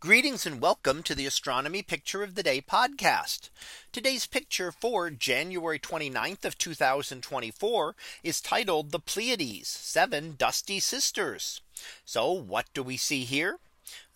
Greetings and welcome to the Astronomy Picture of the Day podcast. Today's picture for January 29th of 2024 is titled The Pleiades, Seven Dusty Sisters. So what do we see here?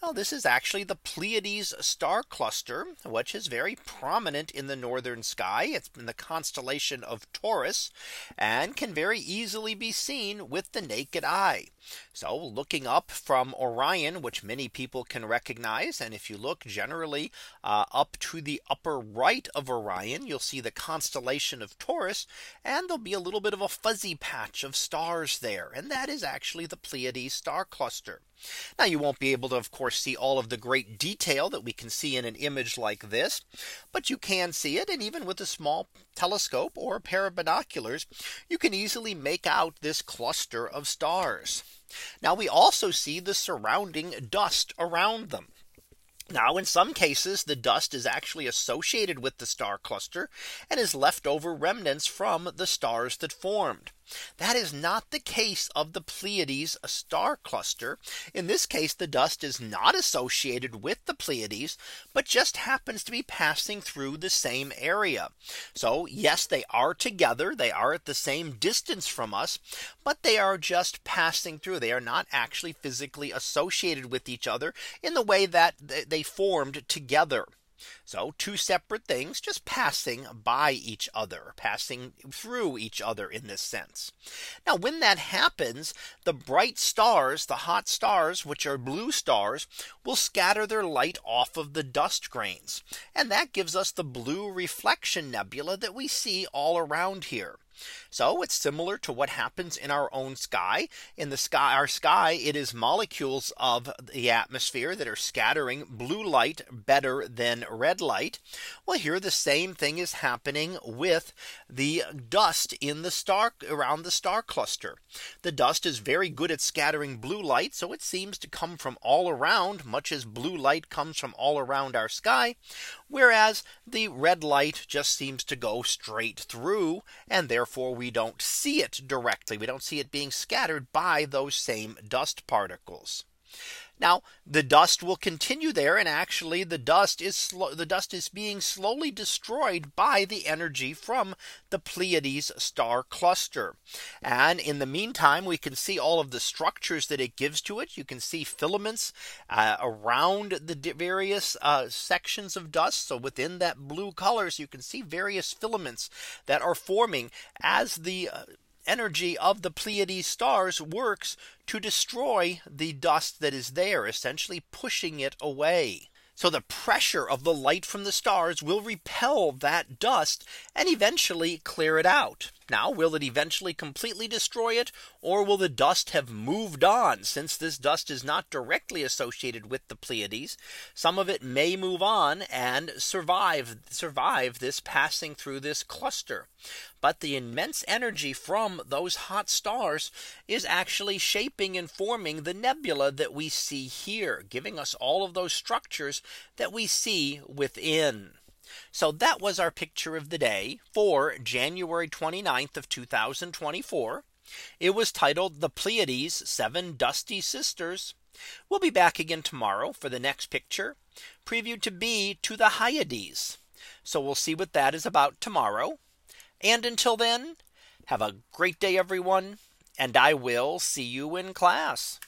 Well, this is actually the Pleiades star cluster, which is very prominent in the northern sky. It's in the constellation of Taurus and can very easily be seen with the naked eye. So looking up from Orion, which many people can recognize, and if you look generally up to the upper right of Orion, you'll see the constellation of Taurus, and there'll be a little bit of a fuzzy patch of stars there. And that is actually the Pleiades star cluster. Now you won't be able to, of course, see all of the great detail that we can see in an image like this, but you can see it. And even with a small telescope or a pair of binoculars, you can easily make out this cluster of stars. Now we also see the surrounding dust around them. Now, in some cases, the dust is actually associated with the star cluster and is leftover remnants from the stars that formed. That is not the case of the Pleiades star cluster. In this case, the dust is not associated with the Pleiades, but just happens to be passing through the same area. So yes, they are together. They are at the same distance from us, but they are just passing through. They are not actually physically associated with each other in the way that they formed together. So two separate things just passing by each other, passing through each other in this sense. Now when that happens, the bright stars, the hot stars, which are blue stars, will scatter their light off of the dust grains. And that gives us the blue reflection nebula that we see all around here. So it's similar to what happens in our own sky. In the sky, our sky, it is molecules of the atmosphere that are scattering blue light better than red light. Well, here the same thing is happening with the dust in the star around the star cluster. The dust is very good at scattering blue light, so it seems to come from all around, much as blue light comes from all around our sky, whereas the red light just seems to go straight through, and therefore we don't see it directly. We don't see it being scattered by those same dust particles. Now the dust will continue there, and actually the dust is being slowly destroyed by the energy from the Pleiades star cluster. And in the meantime, we can see all of the structures that it gives to it. You can see filaments around the various sections of dust. So within that blue colors, you can see various filaments that are forming as the energy of the Pleiades stars works to destroy the dust that is there, essentially pushing it away. So the pressure of the light from the stars will repel that dust and eventually clear it out. Now, will it eventually completely destroy it, or will the dust have moved on? Since this dust is not directly associated with the Pleiades, some of it may move on and survive this passing through this cluster. But the immense energy from those hot stars is actually shaping and forming the nebula that we see here, giving us all of those structures that we see within. So that was our picture of the day for January 29th of 2024. It was titled The Pleiades, Seven Dusty Sisters. We'll be back again tomorrow for the next picture, previewed to be to the Hyades. So we'll see what that is about tomorrow. And until then, have a great day, everyone, and I will see you in class.